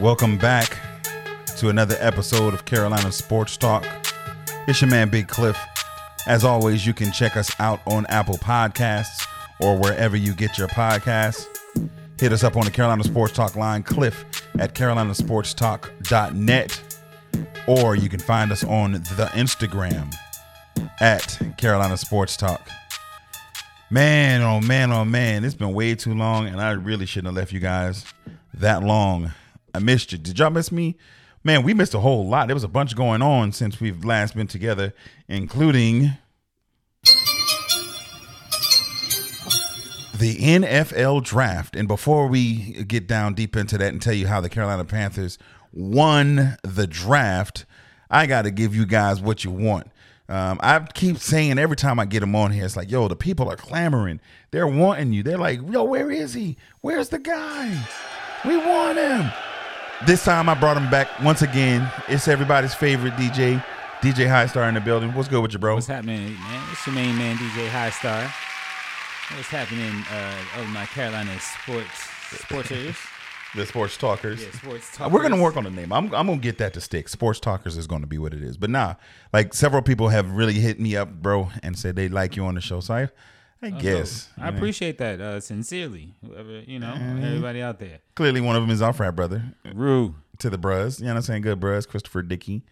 Welcome back to another episode of Carolina Sports Talk. It's your man, Big Cliff. As always, you can check us out on Apple Podcasts or wherever you get your podcasts. Hit us up on the Carolina Sports Talk line, Cliff at carolinasportstalk.net. Or you can find us on the Instagram at Carolina Sports Talk. Man, oh man, oh man, it's been way too long, and I really shouldn't have left you guys that long. I missed you. Did y'all miss me? Man, we missed a whole lot. There was a bunch going on since we've last been together, including the NFL draft. And before we get down deep into that and tell you how the Carolina Panthers won the draft, I got to give you guys what you want. I keep saying every time I get them on here, it's like, yo, the people are clamoring. They're wanting you. They're like, yo, where is he? Where's the guy? We want him. This time I brought him back once again. It's everybody's favorite DJ, DJ High Star in the building. What's good with you, bro? What's happening, man? It's your main man, DJ High Star. What's happening over my Carolina sporters? The sports talkers. Yeah, sports talkers. We're going to work on the name. I'm going to get that to stick. Sports talkers is going to be what it is. But nah, like several people have really hit me up, bro, and said they like you on the show. So I guess. I appreciate that sincerely. Whoever, everybody out there. Clearly one of them is our frat brother. Rue. To the bros. You know what I'm saying? Good bros. Christopher Dickey.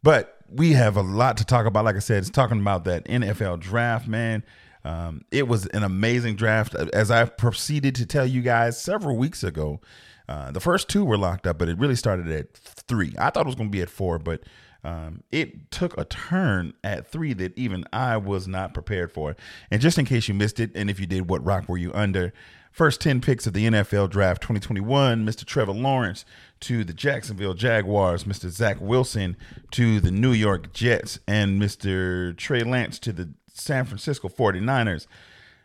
But we have a lot to talk about. Like I said, it's talking about that NFL draft, man. It was an amazing draft. As I've proceeded to tell you guys several weeks ago, the first two were locked up, but it really started at 3. I thought it was going to be at 4, but it took a turn at 3 that even I was not prepared for. And just in case you missed it, and if you did, what rock were you under? First 10 picks of the NFL draft 2021, Mr. Trevor Lawrence to the Jacksonville Jaguars, Mr. Zach Wilson to the New York Jets, and Mr. Trey Lance to the San Francisco 49ers.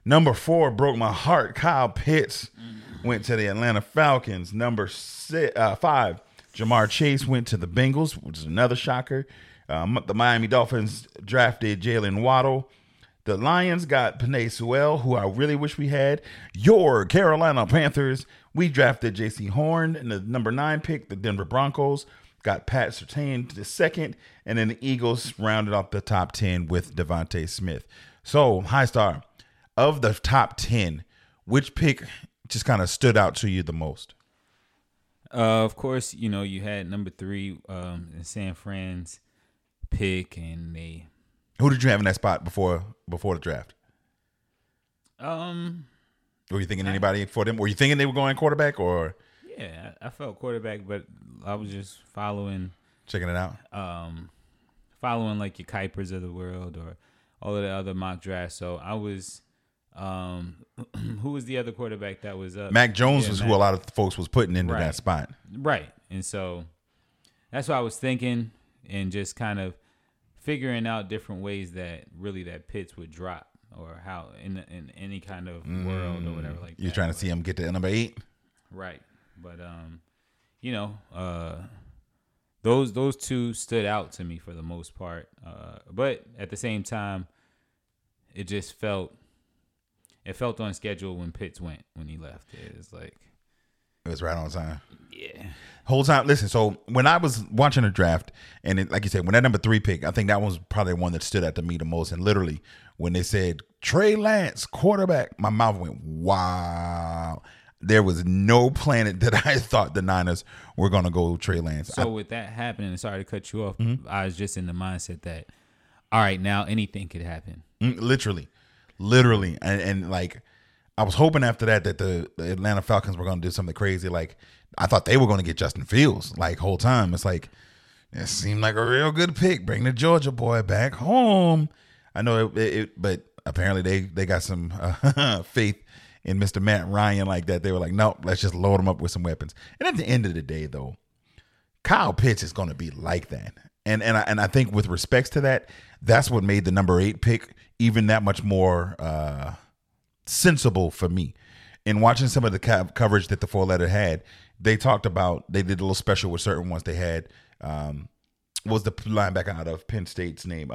Number 4 broke my heart. Kyle Pitts went to the Atlanta Falcons. Number 5, Jamar Chase went to the Bengals, which is another shocker. The Miami Dolphins drafted Jalen Waddle. The Lions got Penei Sewell, who I really wish we had. Your Carolina Panthers, we drafted JC Horn in the number 9 pick. The Denver Broncos got Pat Surtain to the 2nd, and then the Eagles rounded off the top 10 with Devontae Smith. So, High Star, of the top 10, which pick just kind of stood out to you the most? Of course, you had number 3, the San Fran's pick, and they... Who did you have in that spot before the draft? Were you thinking anybody for them? Were you thinking they were going quarterback or... Yeah, I felt quarterback, but I was just checking it out. Following like your Kuipers of the world or all of the other mock drafts. So I was, who was the other quarterback that was up? Mac Jones was who a lot of folks was putting into that spot. Right, and so that's what I was thinking, and just kind of figuring out different ways that really that Pitts would drop, or how in any kind of world or whatever like that. You're trying to see him get to number 8, right? But, those two stood out to me for the most part. But at the same time, it just felt on schedule when Pitts went, when he left. It was right on time. Yeah. Whole time. Listen, so when I was watching the draft, and like you said, when that number 3 pick, I think that was probably one that stood out to me the most. And literally when they said Trey Lance, quarterback, my mouth went, wow. There was no planet that I thought the Niners were going to go Trey Lance. So with that happening, sorry to cut you off, I was just in the mindset that, all right, now anything could happen. Literally. And like, I was hoping after that the Atlanta Falcons were going to do something crazy. Like, I thought they were going to get Justin Fields, like, whole time. It's like, it seemed like a real good pick. Bring the Georgia boy back home. I know it but apparently they got some faith and Mr. Matt Ryan like that. They were like, nope, let's just load them up with some weapons. And at the end of the day, though, Kyle Pitts is going to be like that. And I think with respects to that, that's what made the number 8 pick even that much more sensible for me. And watching some of the coverage that the 4-letter had, they talked about, they did a little special with certain ones they had. Was the linebacker out of Penn State's name?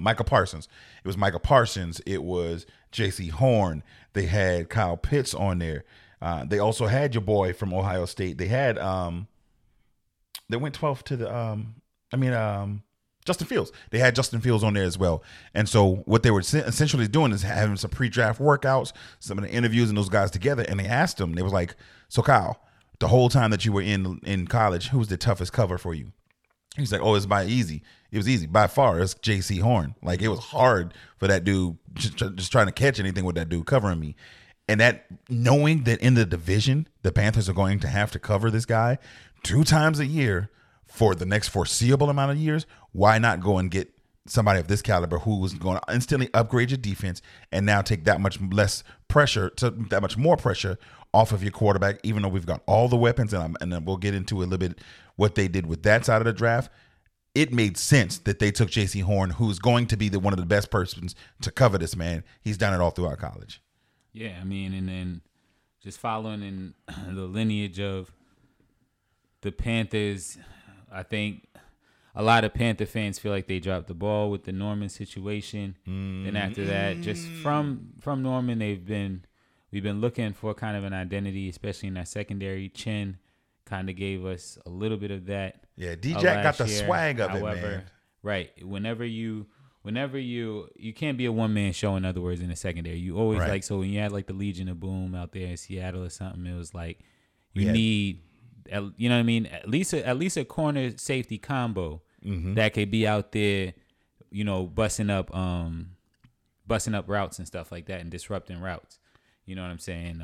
Micah Parsons. It was Micah Parsons. It was JC Horn. They had Kyle Pitts on there. They also had your boy from Ohio State. They had they went 12th to the Justin Fields. They had Justin Fields on there as well. And so what they were essentially doing is having some pre-draft workouts, some of the interviews, and those guys together. And they asked them, they was like, so Kyle, the whole time that you were in college, who was the toughest cover for you? He's like, oh, it was easy by far. It's JC Horn. Like, it was hard for that dude, just trying to catch anything with that dude covering me. And that, knowing that in the division, the Panthers are going to have to cover this guy 2 times a year for the next foreseeable amount of years, why not go and get somebody of this caliber who is going to instantly upgrade your defense and now take that much less pressure, to that much more pressure off of your quarterback, even though we've got all the weapons, and we'll get into a little bit what they did with that side of the draft. It made sense that they took JC Horn, who's going to be one of the best persons to cover this man. He's done it all throughout college. Yeah, I mean, and then just following in the lineage of the Panthers, I think a lot of Panther fans feel like they dropped the ball with the Norman situation. Mm-hmm. And after that, just from Norman, we've been looking for kind of an identity, especially in our secondary. Chin kind of gave us a little bit of that. Yeah, DJ got the swag of it, man. Right. Whenever you can't be a one-man show, in other words, in the secondary. You always like, so when you had like the Legion of Boom out there in Seattle or something, it was like you need – you know what I mean? At least a corner safety combo that could be out there, you know, busting up routes and stuff like that, and disrupting routes. You know what I'm saying?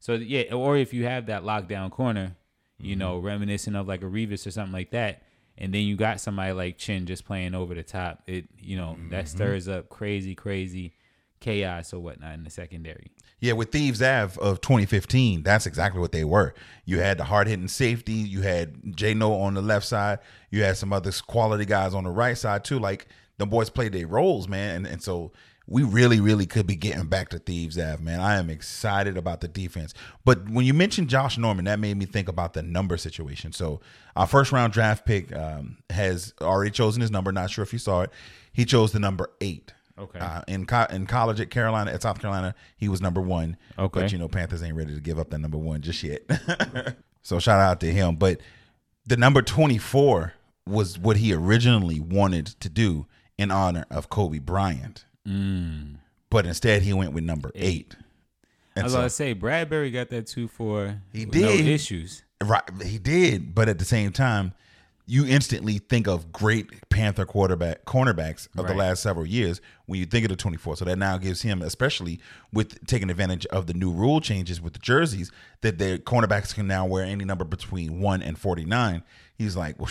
So yeah, or if you have that lockdown corner, you know, reminiscent of like a Revis or something like that, and then you got somebody like Chin just playing over the top. It, you know, that stirs up crazy chaos or whatnot in the secondary. Yeah, with Thieves Ave of 2015, that's exactly what they were. You had the hard-hitting safety. You had J-No on the left side. You had some other quality guys on the right side, too. Like, the boys played their roles, man. And so we really, really could be getting back to Thieves Ave, man. I am excited about the defense. But when you mentioned Josh Norman, that made me think about the number situation. So our first-round draft pick has already chosen his number. Not sure if you saw it. He chose the number 8. Okay. In college at South Carolina, he was number 1. Okay. But, you know, Panthers ain't ready to give up that number 1 just yet. So shout out to him. But the number 24 was what he originally wanted to do in honor of Kobe Bryant. Mm. But instead, he went with number 8. And I was about to say, Bradbury got that 2 for no issues. Right, he did. But at the same time, you instantly think of great Panther cornerbacks of the last several years when you think of the 24. So that now gives him, especially with taking advantage of the new rule changes with the jerseys, that their cornerbacks can now wear any number between 1 and 49. He's like, well,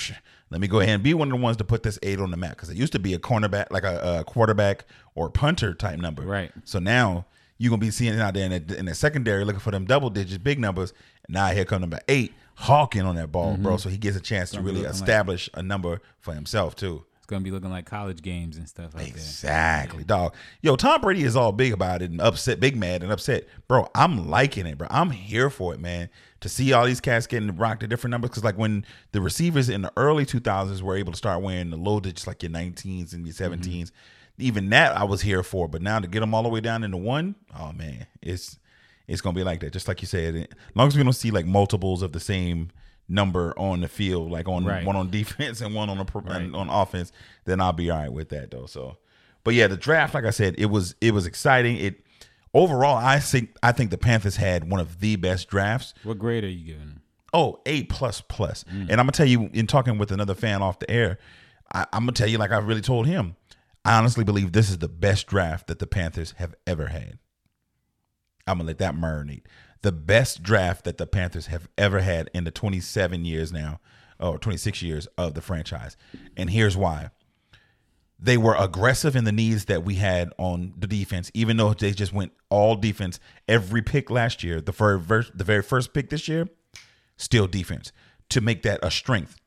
let me go ahead and be one of the ones to put this 8 on the map, because it used to be a cornerback, like a quarterback or punter type number. Right. So now you're going to be seeing it out there in the secondary looking for them double-digit big numbers. Now here comes number 8. Hawking on that ball, bro, so he gets a chance to really establish a number for himself, too. It's going to be looking like college games and stuff like that. Exactly, dog. Yo, Tom Brady is all big about it and upset, big mad and upset. Bro, I'm liking it, bro. I'm here for it, man, to see all these cats getting rocked at different numbers, because, like, when the receivers in the early 2000s were able to start wearing the low digits, like your 19s and your 17s, even that I was here for. But now to get them all the way down into 1, oh, man, it's going to be like that, just like you said. As long as we don't see, like, multiples of the same number on the field, like on one on defense and one on offense, then I'll be all right with that, though. So, but, yeah, the draft, like I said, it was exciting. Overall, I think the Panthers had one of the best drafts. What grade are you giving them? Oh, A++. And I'm going to tell you, in talking with another fan off the air, I'm going to tell you, like I really told him, I honestly believe this is the best draft that the Panthers have ever had. I'm going to let that marinate. The best draft that the Panthers have ever had in the 27 years now, or 26 years of the franchise. And here's why. They were aggressive in the needs that we had on the defense, even though they just went all defense every pick last year. The very first pick this year, still defense, to make that a strength.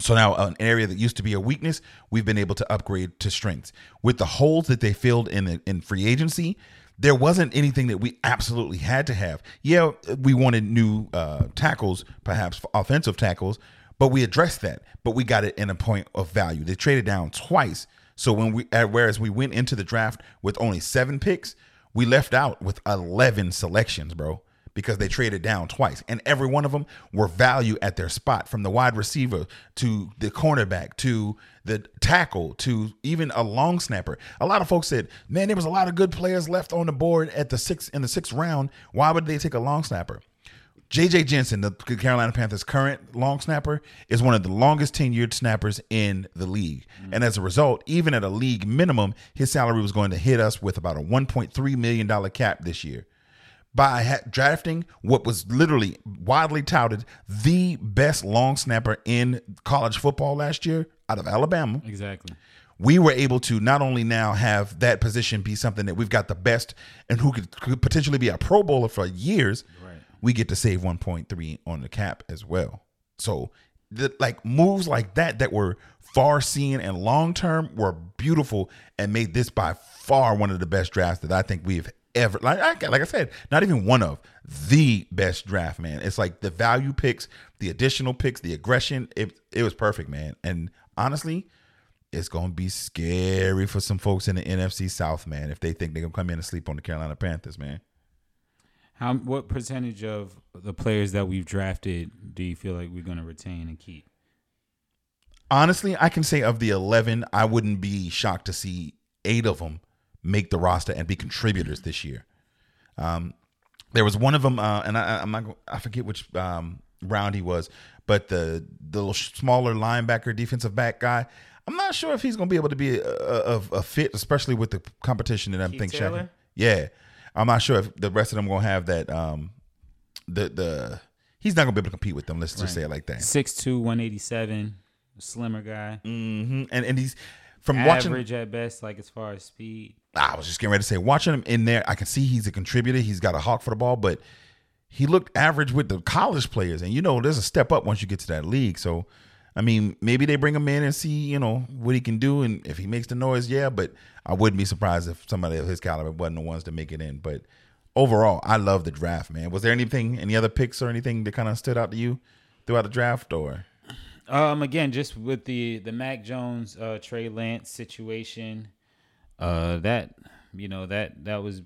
So now an area that used to be a weakness, we've been able to upgrade to strengths. With the holes that they filled in free agency, there wasn't anything that we absolutely had to have. Yeah, we wanted new tackles, perhaps offensive tackles, but we addressed that. But we got it in a point of value. They traded down twice. So whereas we went into the draft with only 7 picks, we left out with 11 selections, bro, because they traded down twice. And every one of them were value at their spot, from the wide receiver to the cornerback to the tackle to even a long snapper. A lot of folks said, man, there was a lot of good players left on the board at the sixth round. Why would they take a long snapper? J.J. Jensen, the Carolina Panthers' current long snapper, is one of the longest-tenured snappers in the league. And as a result, even at a league minimum, his salary was going to hit us with about a $1.3 million cap this year. By drafting what was literally widely touted the best long snapper in college football last year out of Alabama. Exactly. We were able to not only now have that position be something that we've got the best and who could potentially be a Pro Bowler for years. Right. We get to save 1.3 on the cap as well. So like moves like that were far seen and long term were beautiful and made this by far one of the best drafts that I think we've ever, like I said, not even one of the best draft, man. It's like the value picks, the additional picks, the aggression. It was perfect, man. And honestly, it's going to be scary for some folks in the NFC South, man, if they think they're going to come in and sleep on the Carolina Panthers, man. What percentage of the players that we've drafted do you feel like we're going to retain and keep? Honestly, I can say of the 11, I wouldn't be shocked to see 8 of them make the roster and be contributors this year. There was one of them, and I forget which round he was, but the little smaller linebacker, defensive back guy, I'm not sure if he's going to be able to be a fit, especially with the competition that I'm thinking. Taylor? Yeah. I'm not sure if the rest of them gonna have that. He's not gonna be able to compete with them. Let's just say it like that. 6'2", 187, slimmer guy. Mm-hmm. And he's from average at best, like as far as speed. I was just getting ready to say, watching him in there, I can see he's a contributor. He's got a hawk for the ball, but he looked average with the college players. And there's a step up once you get to that league. So, I mean, maybe they bring him in and see, what he can do. And if he makes the noise, yeah. But I wouldn't be surprised if somebody of his caliber wasn't the ones to make it in. But overall, I love the draft, man. Was there any other picks or anything that kind of stood out to you throughout the draft? Or again, just with the Mac Jones, Trey Lance situation, that was,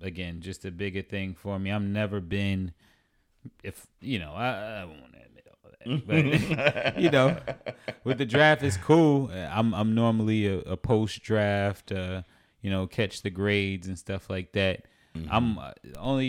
again, just a bigger thing for me. I've never been, I won't admit that. But with the draft, it's cool. I'm normally a post draft, catch the grades and stuff like that. Mm-hmm.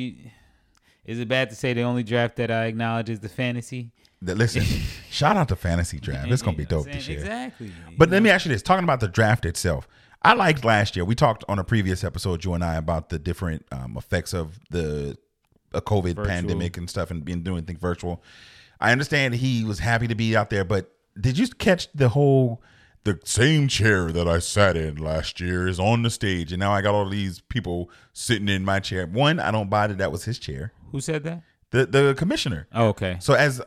Is it bad to say the only draft that I acknowledge is the fantasy? Listen, shout out to fantasy draft. It's gonna be dope this year. Exactly. But let me ask you this: talking about the draft itself, I liked last year. We talked on a previous episode, you and I, about the different effects of the COVID virtual pandemic and stuff, and doing things virtual. I understand he was happy to be out there, but did you catch the same chair that I sat in last year is on the stage, and now I got all these people sitting in my chair? One, I don't buy that was his chair. Who said that? The commissioner. Oh, okay. So as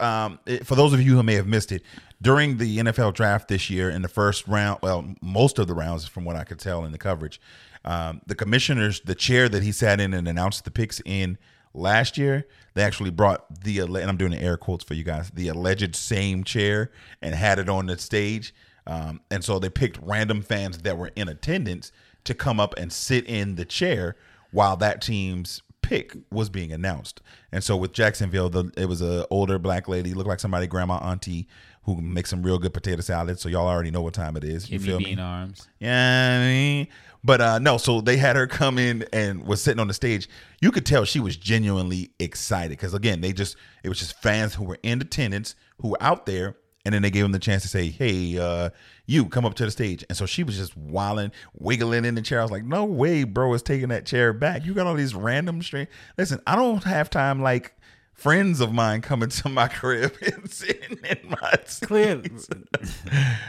for those of you who may have missed it, during the NFL draft this year in the first round, well, most of the rounds from what I could tell in the coverage, the commissioner's, the chair that he sat in and announced the picks in last year, they actually brought and I'm doing the air quotes for you guys, the alleged same chair, and had it on the stage. And so they picked random fans that were in attendance to come up and sit in the chair while that team's pick was being announced. And so with Jacksonville, it was an older black lady, looked like somebody, grandma, auntie, who makes some real good potato salad. So y'all already know what time it is. You feel me? Arms. Yeah, I mean, but no, so they had her come in and was sitting on the stage. You could tell she was genuinely excited because, again, it was just fans who were in attendance who were out there. And then they gave him the chance to say, hey, you come up to the stage. And so she was just wilding, wiggling in the chair. I was like, no way, bro, is taking that chair back. You got all these random strings. Listen, I don't have time like friends of mine coming to my crib and sitting in my seats.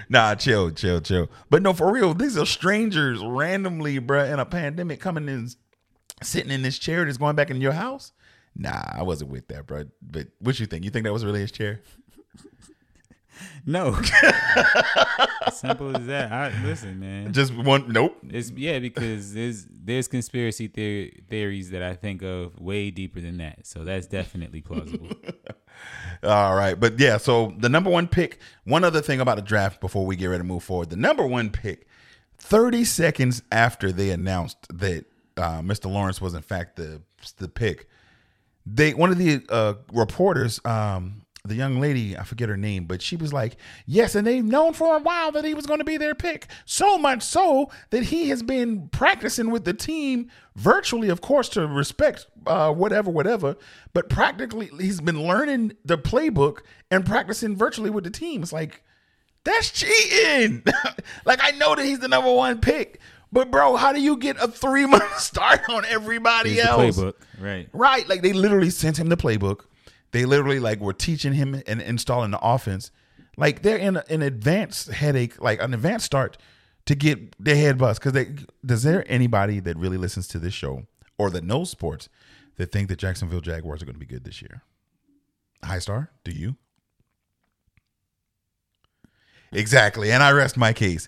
Nah, chill. But no, for real, these are strangers randomly, bro, in a pandemic coming in, sitting in this chair that's going back in your house. Nah, I wasn't with that, bro. But what you think? You think that was really his chair? No. Simple as that. Listen, man. Just one. Nope. Because there's conspiracy theories that I think of way deeper than that. So that's definitely plausible. All right, but yeah. So the number one pick. One other thing about the draft before we get ready to move forward. The number one pick. 30 seconds after they announced that Mr. Lawrence was in fact the pick, One of the reporters, the young lady, I forget her name, but she was like, yes, and they've known for a while that he was going to be their pick, so much so that he has been practicing with the team virtually, of course, to respect whatever, but practically he's been learning the playbook and practicing virtually with the team. It's like, that's cheating. Like, I know that he's the number one pick, but bro, how do you get a 3-month start on everybody else? The playbook, right? Right. Like, they literally sent him the playbook. They literally like were teaching him and installing the offense. Like, they're in an advanced headache, like an advanced start to get their head bust. Because does there anybody that really listens to this show or that knows sports that think that Jacksonville Jaguars are going to be good this year? High Star, do you? Exactly, and I rest my case.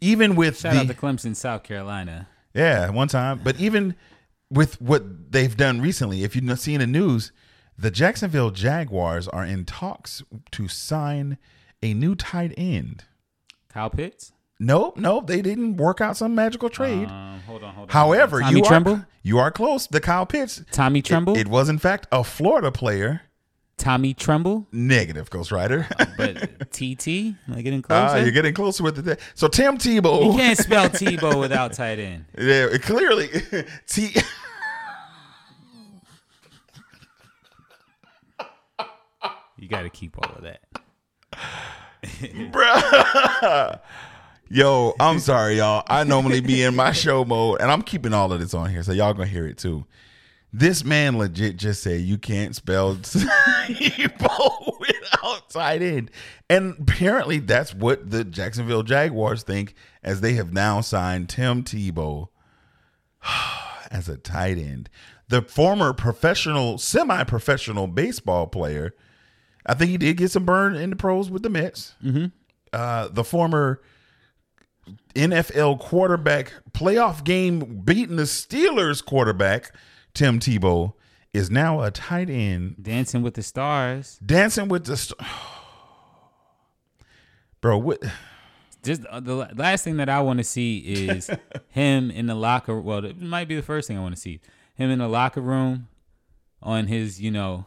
Even with shout out to Clemson, South Carolina. Yeah, one time, but even with what they've done recently, if you've seen the news. The Jacksonville Jaguars are in talks to sign a new tight end. Kyle Pitts? No, they didn't work out some magical trade. Hold on. However, you are close. The Kyle Pitts. Tommy Tremble? It was, in fact, a Florida player. Tommy Tremble? Negative, Ghost Rider. But TT? Am I getting closer? You're getting closer with it. So, Tim Tebow. You can't spell Tebow without tight end. Yeah, clearly. You got to keep all of that. Bruh. Yo, I'm sorry, y'all. I normally be in my show mode, and I'm keeping all of this on here, so y'all going to hear it too. This man legit just said you can't spell Tebow without tight end. And apparently that's what the Jacksonville Jaguars think, as they have now signed Tim Tebow as a tight end. The former professional, semi-professional baseball player, I think he did get some burn in the pros with the Mets. Mm-hmm. The former NFL quarterback, playoff game beating the Steelers quarterback, Tim Tebow, is now a tight end. Dancing with the Stars. Bro, what? Just the last thing that I want to see is him in the locker. Well, it might be the first thing I want to see. Him in the locker room on his, you know,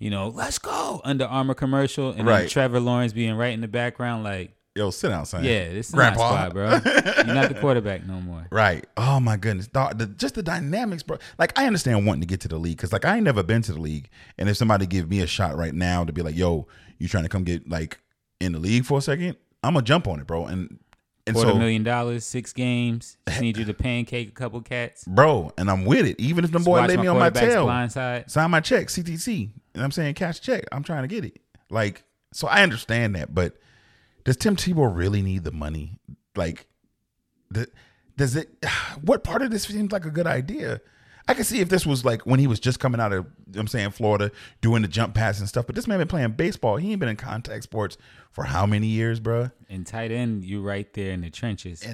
let's go Under Armour commercial, and right. Then Trevor Lawrence being right in the background, like, yo, sit down, son. Yeah, this is not squad, bro. You're not the quarterback no more. Right. Oh my goodness, just the dynamics, bro. Like, I understand wanting to get to the league, because like I ain't never been to the league, and if somebody give me a shot right now to be like, yo, you trying to come get like in the league for a second, I'm gonna jump on it, bro. And $250,000, 6 games. Just need you to pancake a couple cats, bro. And I'm with it. Even if them boy lay me on my tail, blindside. Sign my check, CTC. And I'm saying cash check. I'm trying to get it. Like, so I understand that, but does Tim Tebow really need the money? Like, does it? What part of this seems like a good idea? I could see if this was like when he was just coming out of, I'm saying, Florida, doing the jump pass and stuff. But this man been playing baseball. He ain't been in contact sports for how many years, bro? And tight end, you right there in the trenches.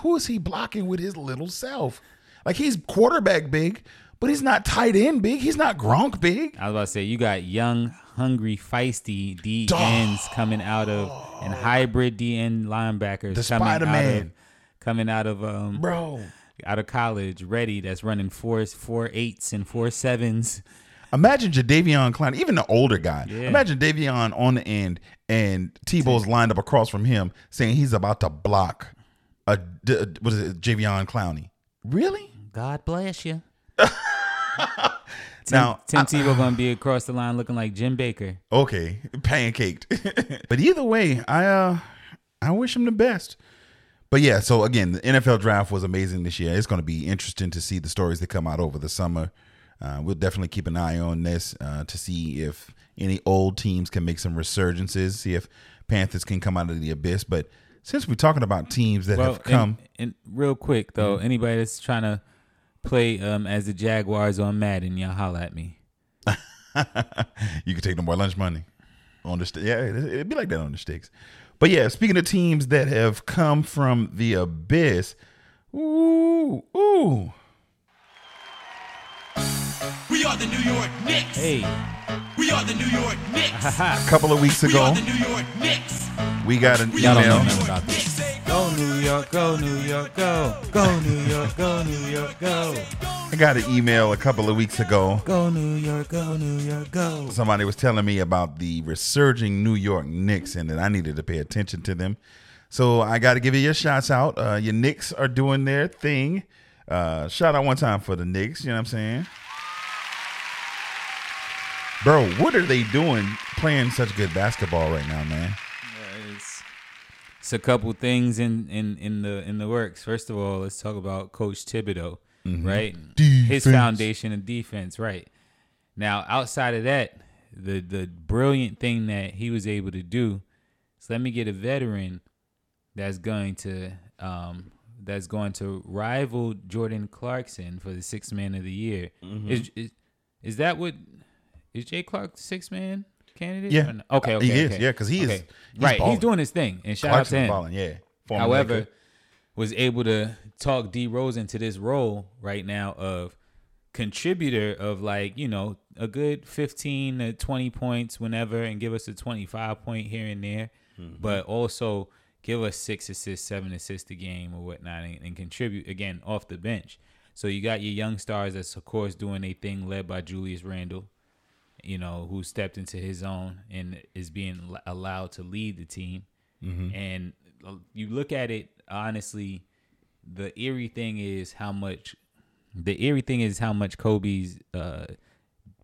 Who is he blocking with his little self? Like, he's quarterback big, but he's not tight end big. He's not Gronk big. I was about to say, you got young, hungry, feisty DNs coming out of, and hybrid DN linebackers. The Spider-Man. Coming out of bro. Out of college, ready, that's running 4.8s and 4.7s. Imagine Jadeveon Clowney, even the older guy. Yeah. Imagine Davion on the end and Tebow's lined up across from him, saying he's about to block Jadeveon Clowney. Really? God bless you. Now, Tim Tebow going to be across the line looking like Jim Baker. Okay, pancaked. But either way, I wish him the best. But yeah, so again, the NFL draft was amazing this year. It's going to be interesting to see the stories that come out over the summer. We'll definitely keep an eye on this to see if any old teams can make some resurgences, see if Panthers can come out of the abyss. But since we're talking about teams that have come. And real quick, though, anybody that's trying to play as the Jaguars on Madden, y'all holla at me. You can take them more lunch money. Yeah, it'd be like that on the sticks. But yeah, speaking of teams that have come from the abyss, ooh, we are the New York Knicks. Hey, we are the New York Knicks. A couple of weeks ago, we got an email. Go New York, go New York, go. Go New York, go New York, go. I got an email a couple of weeks ago. Go New York, go New York, go. Somebody was telling me about the resurging New York Knicks and that I needed to pay attention to them. So I got to give you your shouts out. Your Knicks are doing their thing. Shout out one time for the Knicks. You know what I'm saying? Bro, what are they doing playing such good basketball right now, man? Yeah, it's a couple things in the works. First of all, let's talk about Coach Thibodeau, right? Defense. His foundation of defense, right? Now, outside of that, the brilliant thing that he was able to do is let me get a veteran that's going to rival Jordan Clarkson for the sixth man of the year. Mm-hmm. Is that what? Is Jay Clark the sixth man candidate? Yeah. No? Okay. He is. Okay. Yeah, because he is. He's right. Balling. He's doing his thing. And shout Clarkson out to him. Balling, yeah. Former However, Laker. Was able to talk D. Rose into this role right now of contributor of a good 15 to 20 points whenever and give us a 25 point here and there. Mm-hmm. But also give us 6 assists, 7 assists a game or whatnot and contribute, again, off the bench. So you got your young stars that's, of course, doing a thing led by Julius Randle. Who stepped into his own and is being allowed to lead the team. Mm-hmm. And you look at it, honestly, the eerie thing is how much Kobe's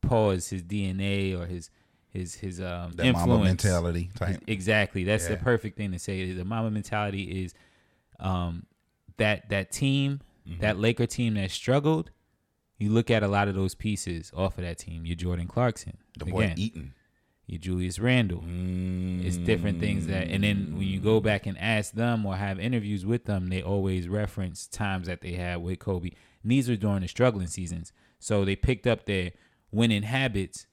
paws, his DNA or his that influence. Mama mentality type. Exactly. That's the perfect thing to say. The mama mentality is that team, that Laker team that struggled. You look at a lot of those pieces off of that team. You're Jordan Clarkson. The boy Eaton. You're Julius Randle. It's different things that, and then when you go back and ask them or have interviews with them, they always reference times that they had with Kobe. And these are during the struggling seasons. So they picked up their winning habits,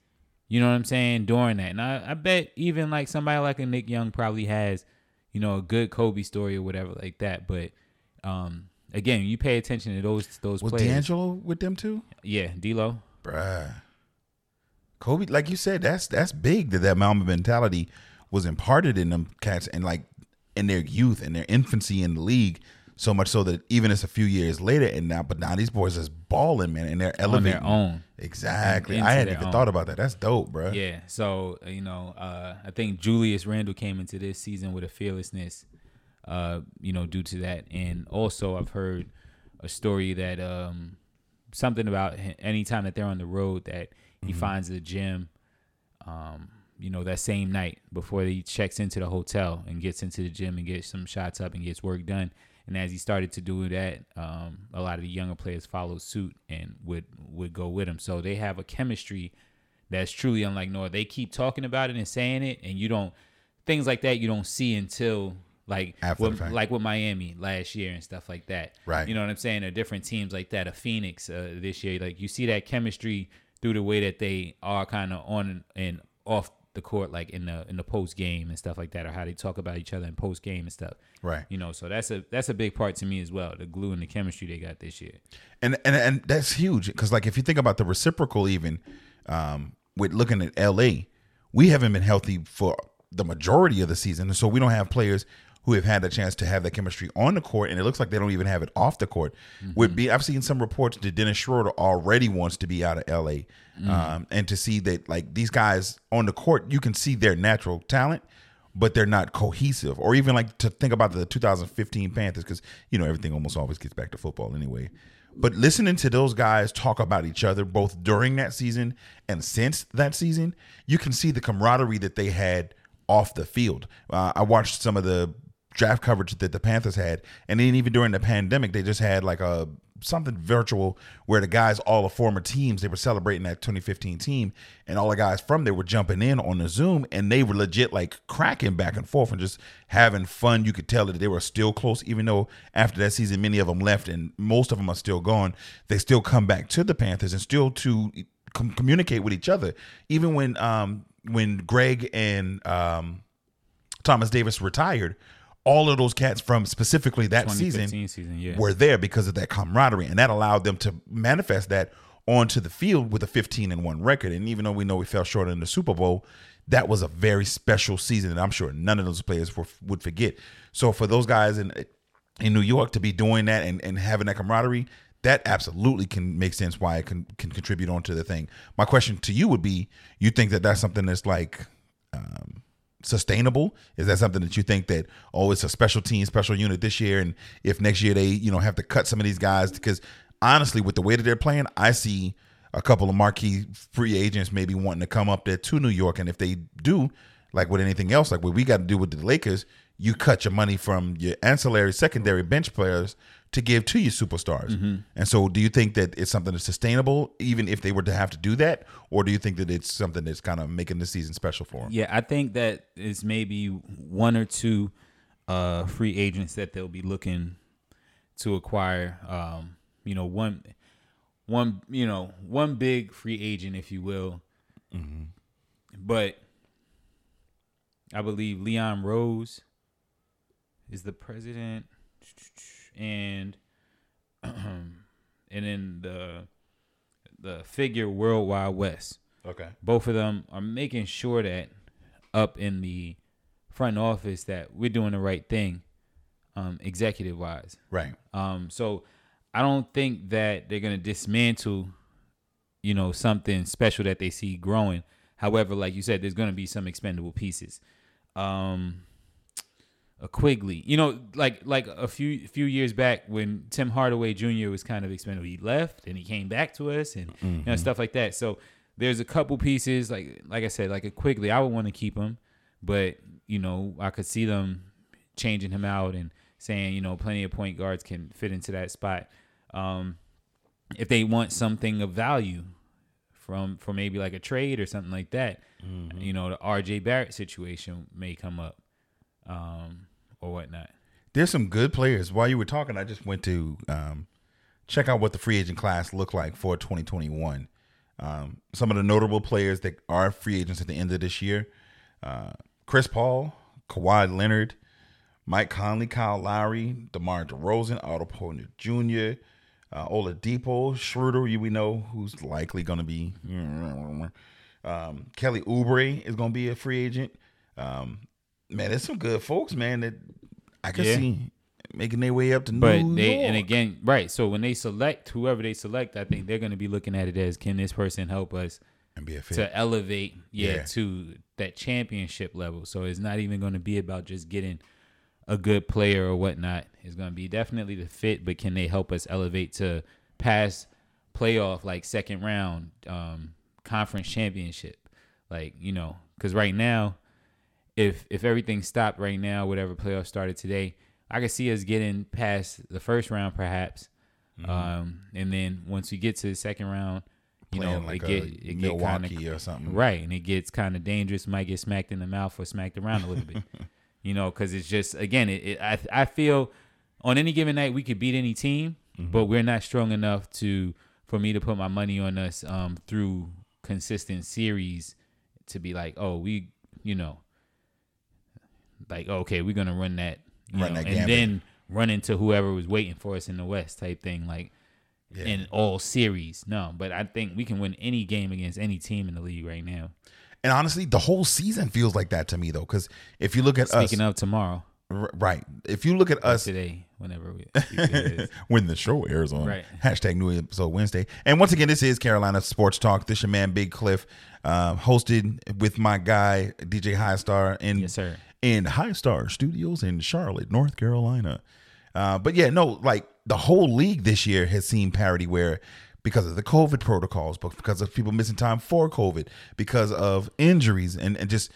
you know what I'm saying, during that. And I bet even like somebody like a Nick Young probably has, a good Kobe story or whatever like that. But, again, you pay attention to those players. Was D'Angelo with them too? Yeah, D'Lo. Bruh. Kobe, like you said, that's big that mama mentality was imparted in them cats and like in their youth and their infancy in the league, so much so that even it's a few years later and now these boys is balling, man, and they're elevating. On their own. Exactly. I hadn't even thought about that. That's dope, bruh. Yeah. So, I think Julius Randle came into this season with a fearlessness. Due to that. And also I've heard a story that something about any time that they're on the road that he finds the gym, that same night before he checks into the hotel and gets into the gym and gets some shots up and gets work done. And as he started to do that, a lot of the younger players followed suit and would go with him. So they have a chemistry that's truly unlike no. They keep talking about it and saying it, and things like that you don't see until Like with Miami last year and stuff like that. Right. You know what I'm saying? Or different teams like that, a Phoenix this year. Like you see that chemistry through the way that they are kind of on and off the court, like in the post game and stuff like that, or how they talk about each other in post game and stuff. Right. So that's a big part to me as well. The glue and the chemistry they got this year. And that's huge because like if you think about the reciprocal, even with looking at LA, we haven't been healthy for the majority of the season, and so we don't have players who have had the chance to have that chemistry on the court, and it looks like they don't even have it off the court. I've seen some reports that Dennis Schroeder already wants to be out of LA, and to see that like these guys on the court, you can see their natural talent, but they're not cohesive. Or even like to think about the 2015 Panthers, because everything almost always gets back to football anyway. But listening to those guys talk about each other both during that season and since that season, you can see the camaraderie that they had off the field. I watched some of the draft coverage that the Panthers had, and then even during the pandemic they just had like a something virtual where the guys, all the former teams, they were celebrating that 2015 team, and all the guys from there were jumping in on the Zoom, and they were legit like cracking back and forth and just having fun. You could tell that they were still close, even though after that season many of them left and most of them are still gone. They still come back to the Panthers and still to communicate with each other, even when Greg and Thomas Davis retired. All of those cats from specifically that season were there because of that camaraderie, and that allowed them to manifest that onto the field with a 15-1 record. And even though we know we fell short in the Super Bowl, that was a very special season, and I'm sure none of those players would forget. So for those guys in New York to be doing that and having that camaraderie, that absolutely can make sense why it can contribute onto the thing. My question to you would be, you think that that's something that's like sustainable? Is that something that you think that, oh, it's a special team, special unit this year, and if next year they, you know, have to cut some of these guys? Because honestly, with the way that they're playing, I see a couple of marquee free agents maybe wanting to come up there to New York. And if they do, like with anything else, like what we got to do with the Lakers, you cut your money from your ancillary, secondary bench players to give to your superstars. Mm-hmm. And so do you think that it's something that's sustainable, even if they were to have to do that? Or do you think that it's something that's kind of making the season special for them? Yeah, I think that it's maybe one or two free agents that they'll be looking to acquire. One big free agent, if you will. Mm-hmm. But I believe Leon Rose is the president, and then the figure World Wide West. Okay. Both of them are making sure that up in the front office that we're doing the right thing, executive wise. Right. So I don't think that they're going to dismantle, you know, something special that they see growing. However, like you said, there's going to be some expendable pieces. A Quigley, you know, like a few years back when Tim Hardaway Jr. was kind of expendable. He left and he came back to us and mm-hmm. you know, stuff like that. So there's a couple pieces, like I said, like a Quigley, I would want to keep him, but, you know, I could see them changing him out and saying, you know, plenty of point guards can fit into that spot. If they want something of value from maybe like a trade or something like that, mm-hmm. you know, the RJ Barrett situation may come up or whatnot. There's some good players. While you were talking, I just went to check out what the free agent class looked like for 2021. Some of the notable players that are free agents at the end of this year, Chris Paul, Kawhi Leonard, Mike Conley, Kyle Lowry, DeMar DeRozan, Otto Porter Jr., Oladipo, Schroeder, we know who's likely going to be. Kelly Oubre is going to be a free agent. Man, there's some good folks, man, that I can see making their way up to New York. And again, right, so when they select, whoever they select, I think they're going to be looking at it as, can this person help us and be a fit to elevate to that championship level? So it's not even going to be about just getting a good player or whatnot. Is going to be definitely the fit, but can they help us elevate to past playoff, like second round, conference championship? Like, you know, because right now, if everything stopped right now, whatever playoff started today, I could see us getting past the first round perhaps. Mm-hmm. And then once we get to the second round, it Milwaukee get kinda, or something. Right, and it gets kind of dangerous. Might get smacked in the mouth or smacked around a little bit. You know, because it's just, again, I feel on any given night we could beat any team, mm-hmm. but we're not strong enough for me to put my money on us through consistent series to be like, oh, we, you know, like, okay, we're going to run that, that and then run into whoever was waiting for us in the West type thing, like in all series. No, but I think we can win any game against any team in the league right now. And honestly, the whole season feels like that to me, though, because if you look at us... Speaking of tomorrow. Right. If you look at us... Today, whenever we... when the show airs on. Right. # new episode Wednesday. And once again, this is Carolina Sports Talk. This your man, Big Cliff, hosted with my guy, DJ High Star. Yes, sir. In High Star Studios in Charlotte, North Carolina. But yeah, no, like the whole league this year has seen parity where... because of the COVID protocols, but because of people missing time for COVID, because of injuries and just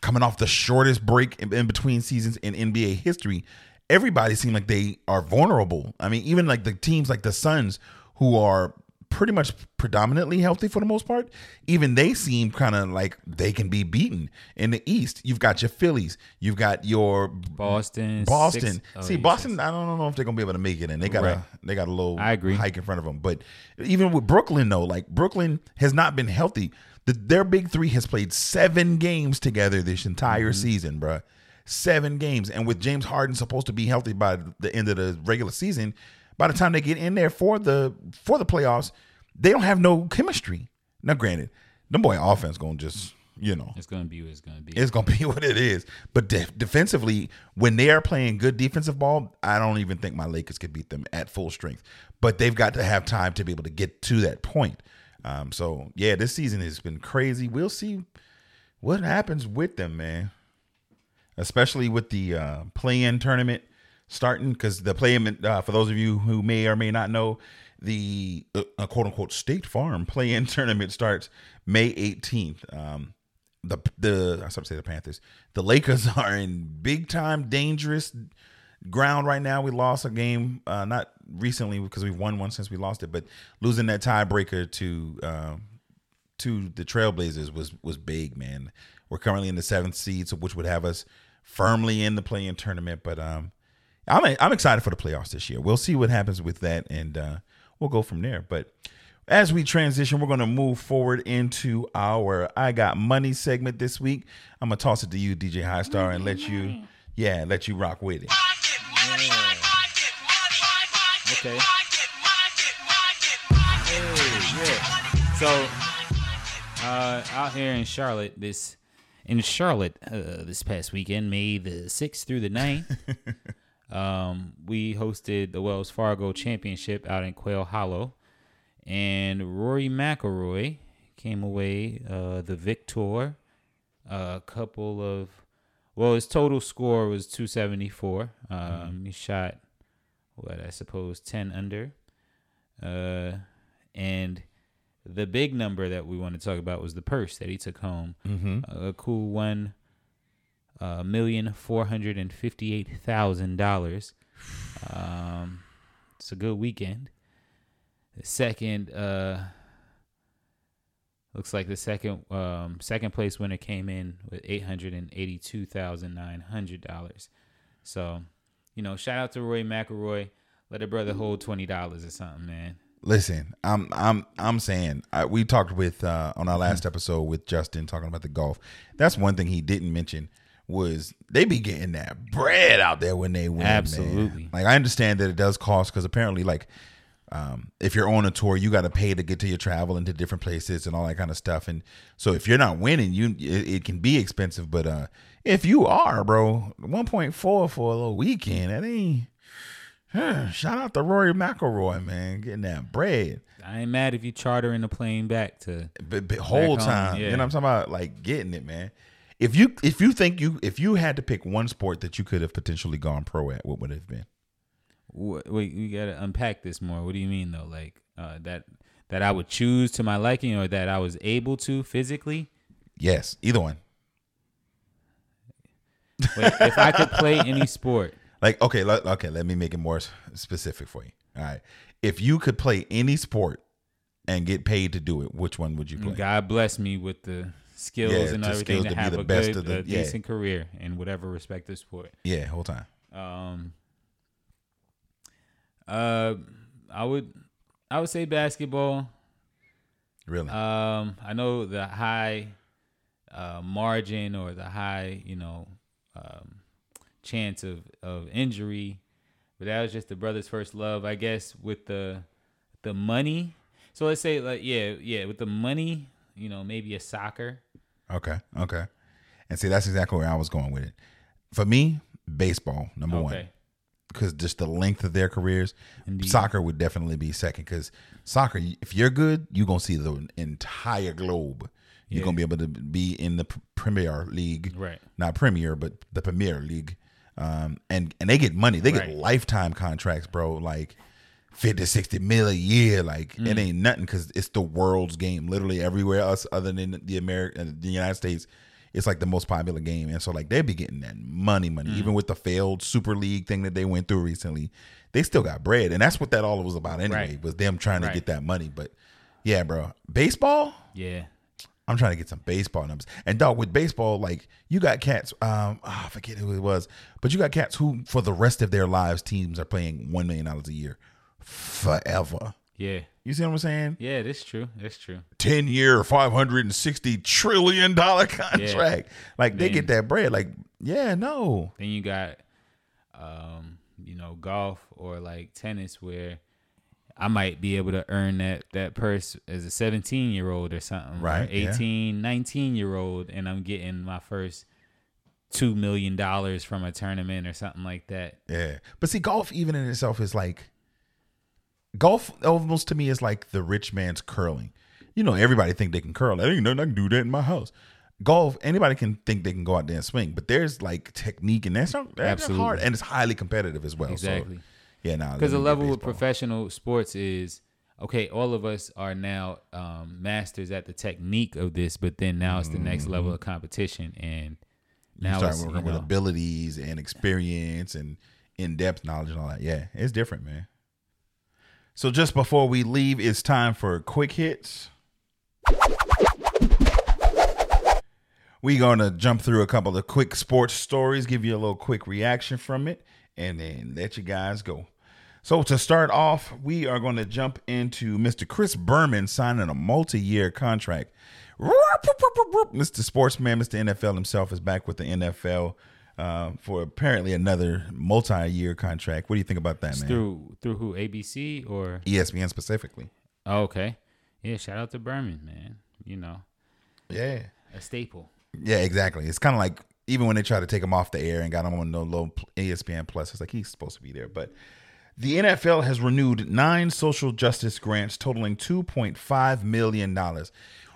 coming off the shortest break in between seasons in NBA history, everybody seemed like they are vulnerable. I mean, even like the teams like the Suns, who are pretty much predominantly healthy for the most part, even they seem kind of like they can be beaten. In the East, you've got your Phillies, you've got your Boston. Boston, I don't know if they're gonna be able to make it, and they got a little hike in front of them. But even with Brooklyn, though, like Brooklyn has not been healthy. Their big three has played 7 games together this entire season, bruh. 7 games, and with James Harden supposed to be healthy by the end of the regular season. By the time they get in there for the playoffs, they don't have no chemistry. Now, granted, the boy offense gonna just you know, it's going to be what it's going to be. It's going to be what it is. But defensively, when they are playing good defensive ball, I don't even think my Lakers could beat them at full strength. But they've got to have time to be able to get to that point. So, yeah, this season has been crazy. We'll see what happens with them, man, especially with the play-in tournament starting, because the play-in, for those of you who may or may not know, the quote-unquote State Farm play-in tournament starts May 18th. I was about to say the Panthers. The Lakers are in big-time dangerous ground right now. We lost a game, not recently because we've won one since we lost it, but losing that tiebreaker to the Trailblazers was big, man. We're currently in the 7th seed, so which would have us firmly in the play-in tournament. But I'm excited for the playoffs this year. We'll see what happens with that, and we'll go from there. But as we transition, we're going to move forward into our I Got Money segment this week. I'm going to toss it to you, DJ High Star, and let you rock with it. Okay. So out here in Charlotte, this past weekend, May the 6th through the 9th, we hosted the Wells Fargo Championship out in Quail Hollow, and Rory McIlroy came away the victor. His total score was 274. He shot, what I suppose, 10 under. And the big number that we want to talk about was the purse that he took home. Mm-hmm. A cool $1,458,000. It's a good weekend. The second place winner came in with $882,900. So, you know, shout out to Roy McIlroy. Let a brother hold $20 or something, man. Listen, I'm saying, we talked with on our last episode with Justin talking about the golf. That's one thing he didn't mention was they be getting that bread out there when they win. Absolutely. Man. Like, I understand that it does cost, because apparently, like, if you're on a tour, you got to pay to get to your travel and to different places and all that kind of stuff. And so if you're not winning, it can be expensive. But if you are, bro, 1.4 for a little weekend, that ain't. Shout out to Rory McIlroy, man, getting that bread. I ain't mad if you chartering the plane back to whole back time. Home, yeah. You know what I'm talking about? Like, getting it, man. If you had to pick one sport that you could have potentially gone pro at, what would it have been? Wait, you gotta unpack this more. What do you mean though? Like that I would choose to my liking, or that I was able to physically? Yes, either one. Wait, if I could play any sport. Like, okay, let me make it more specific for you. All right. If you could play any sport and get paid to do it, which one would you play? God bless me with the skills and everything to have a decent career in whatever respective sport. Yeah, whole time. I would say basketball. Really? I know the high margin, or the high, chance of injury, but that was just the brother's first love, I guess. With the money, so let's say, like, yeah, with the money, maybe a soccer. Okay, and see, that's exactly where I was going with it. For me, baseball number one, because just the length of their careers. Indeed. Soccer would definitely be second, because soccer, if you're good, you're gonna see the entire globe. You're gonna be able to be in the Premier League, right? Not Premier, but the Premier League. And they get money. They get lifetime contracts, bro. Like 50, 60 mil a year. Like it ain't nothing, because it's the world's game. Literally everywhere else other than the United States, it's like the most popular game. And so like they be getting that money. Mm-hmm. Even with the failed Super League thing that they went through recently, they still got bread. And that's what that all was about anyway, was them trying to get that money. But yeah, bro, baseball? Yeah. I'm trying to get some baseball numbers. And dog, with baseball, like you got cats, I forget who it was, but you got cats who for the rest of their lives, teams are paying $1 million a year forever. Yeah. You see what I'm saying? Yeah, that's true. 10-year, $560 trillion contract. Yeah. Like they get that bread. Like, yeah, no. Then you got golf or like tennis, where I might be able to earn that purse as a 17-year-old or something, right? Or 18, 19-year-old, and I'm getting my first $2 million from a tournament or something like that. Yeah. But see, golf even in itself is like, golf almost to me is like the rich man's curling. You know, everybody think they can curl. I ain't nothing I can do that in my house. Golf, anybody can think they can go out there and swing, but there's like technique and that's hard, and it's highly competitive as well. Exactly. So, yeah, no. Because the level with professional sports is, okay, all of us are now masters at the technique of this, but then now it's the next level of competition, and now you start working with abilities and experience and in-depth knowledge and all that. Yeah, it's different, man. So just before we leave, it's time for quick hits. We're going to jump through a couple of quick sports stories, give you a little quick reaction from it, and then let you guys go. So to start off, we are going to jump into Mr. Chris Berman signing a multi-year contract. Mr. Sportsman, Mr. NFL himself is back with the NFL for apparently another multi-year contract. What do you think about that, man? Through who, ABC or? ESPN specifically. Oh, okay. Yeah, shout out to Berman, man. You know. Yeah. A staple. Yeah, exactly. It's kind of like even when they try to take him off the air and got him on the low ESPN Plus, it's like he's supposed to be there. But the NFL has renewed 9 social justice grants totaling $2.5 million.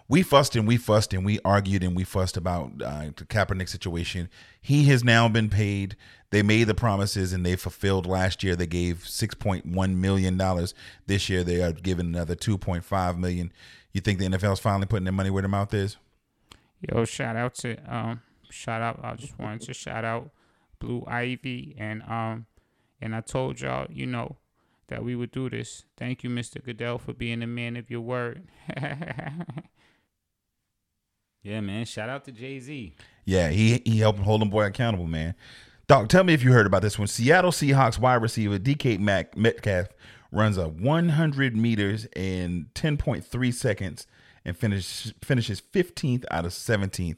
We fussed and we argued and we fussed about the Kaepernick situation. He has now been paid. They made the promises and they fulfilled last year. They gave $6.1 million. This year they are giving another $2.5 million. You think the NFL is finally putting their money where their mouth is? Yo, shout out. I just wanted to shout out Blue Ivy and I told y'all, you know, that we would do this. Thank you, Mr. Goodell, for being a man of your word. Yeah, man. Shout out to Jay-Z. Yeah, he helped hold them boy accountable, man. Doc, tell me if you heard about this one. Seattle Seahawks wide receiver DK Metcalf runs a 100 meters in 10.3 seconds. And finishes 15th out of 17th.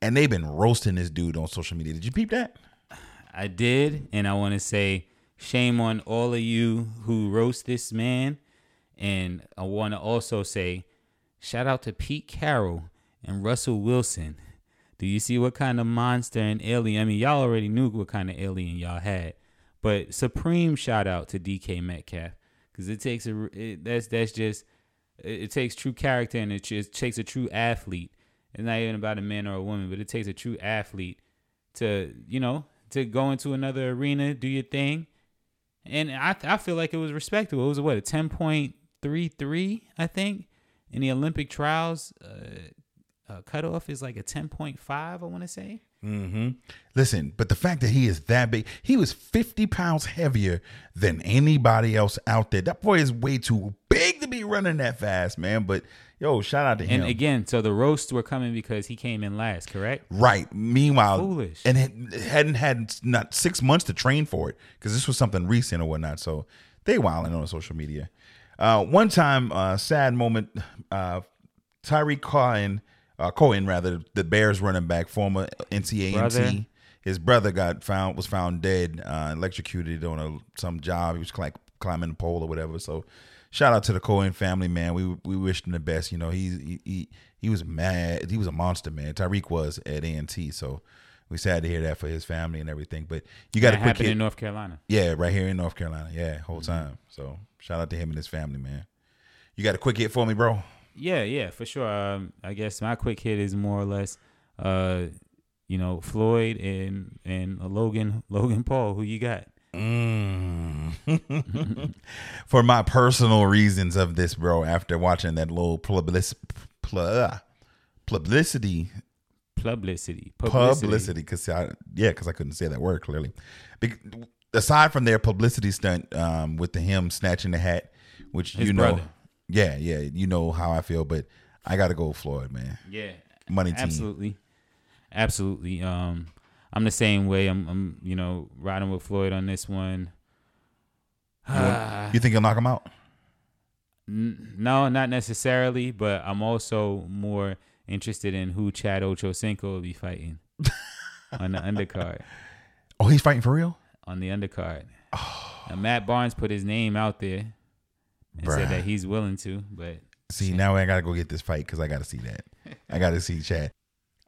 And they've been roasting this dude on social media. Did you peep that? I did. And I want to say shame on all of you who roast this man. And I want to also say shout out to Pete Carroll and Russell Wilson. Do you see what kind of monster and alien? I mean, y'all already knew what kind of alien y'all had. But supreme shout out to DK Metcalf. Because it takes that's just... It takes true character and it takes a true athlete. It's not even about a man or a woman, but it takes a true athlete to, you know, to go into another arena, do your thing. And I feel like it was respectable. It was a 10.33, I think. In the Olympic trials, cutoff is like a 10.5, I want to say. Mm-hmm. Listen, but the fact that he is that big, he was 50 pounds heavier than anybody else out there. That boy is way too big to be running that fast, man. But yo, shout out to him. And again, so the roasts were coming because he came in last, correct? Right. Meanwhile, foolish, and hadn't had not 6 months to train for it because this was something recent or whatnot. So they wilding on social media. One time, sad moment. Tyreek Cohen, the Bears running back, former NCAA MC. His brother was found dead, electrocuted on some job. He was like climbing a pole or whatever. So, shout out to the Cohen family, man. We wished him the best. You know, he was mad. He was a monster, man. Tyreek was at A&T, so we're sad to hear that for his family and everything. But you got a quick hit in North Carolina. Yeah, right here in North Carolina. Yeah, whole time. So shout out to him and his family, man. You got a quick hit for me, bro? Yeah, for sure. I guess my quick hit is more or less, you know, Floyd and Logan Paul. Who you got? For my personal reasons of this, bro. After watching that little publicity, because I couldn't say that word clearly. Aside from their publicity stunt with him snatching the hat, which his brother. Yeah, you know how I feel, but I gotta go with Floyd, man. Yeah, money team. Absolutely. I'm the same way. I'm, you know, riding with Floyd on this one. You think he'll knock him out? No, not necessarily, but I'm also more interested in who Chad Ochocinco will be fighting on the undercard. Oh, he's fighting for real? On the undercard. Oh. Now, Matt Barnes put his name out there. and said that he's willing to. But see, now I gotta go get this fight because I gotta see that. I gotta see Chad.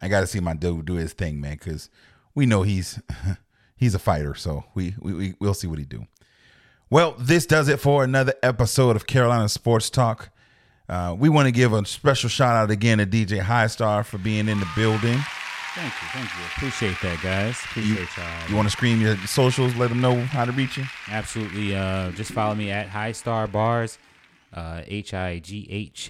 I gotta see my dude do his thing, man. Because we know he's a fighter, so we'll see what he do. Well, this does it for another episode of Carolina Sports Talk. We want to give a special shout out again to DJ High Star for being in the building. Thank you. Appreciate that, guys. Appreciate y'all. You want to scream your socials? Let them know how to reach you. Absolutely. Just follow me at High Star Bars, HIGHSTARBARS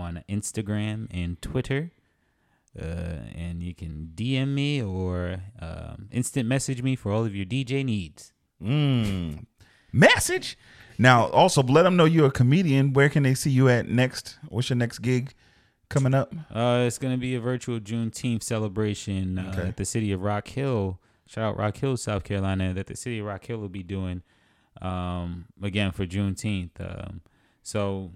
on Instagram and Twitter. And you can DM me or instant message me for all of your DJ needs. Message. Now, also let them know you're a comedian. Where can they see you at next? What's your next gig coming up? It's going to be a virtual Juneteenth celebration at the city of Rock Hill. Shout out Rock Hill, South Carolina. That the city of Rock Hill will be doing again for Juneteenth. So,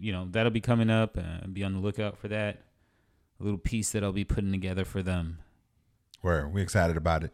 you know, that'll be coming up. Be on the lookout for that. A little piece that I'll be putting together for them. We're excited about it.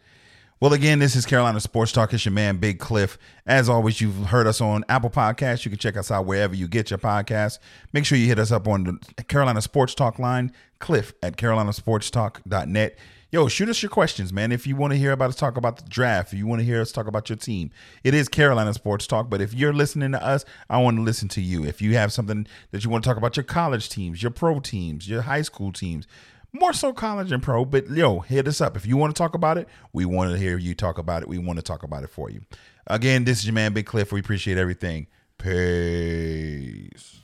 Well, again, this is Carolina Sports Talk. It's your man, Big Cliff. As always, you've heard us on Apple Podcasts. You can check us out wherever you get your podcasts. Make sure you hit us up on the Carolina Sports Talk line, cliff@carolinasportstalk.net. Yo, shoot us your questions, man. If you want to hear about us talk about the draft, if you want to hear us talk about your team, it is Carolina Sports Talk. But if you're listening to us, I want to listen to you. If you have something that you want to talk about your college teams, your pro teams, your high school teams, more so college and pro, but yo, hit us up. If you want to talk about it, we want to hear you talk about it. We want to talk about it for you. Again, this is your man, Big Cliff. We appreciate everything. Peace.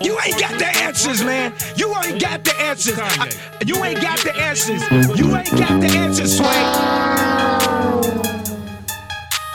You ain't got the answers, man. You ain't got the answers. You ain't got the answers. You ain't got the answers, Sway.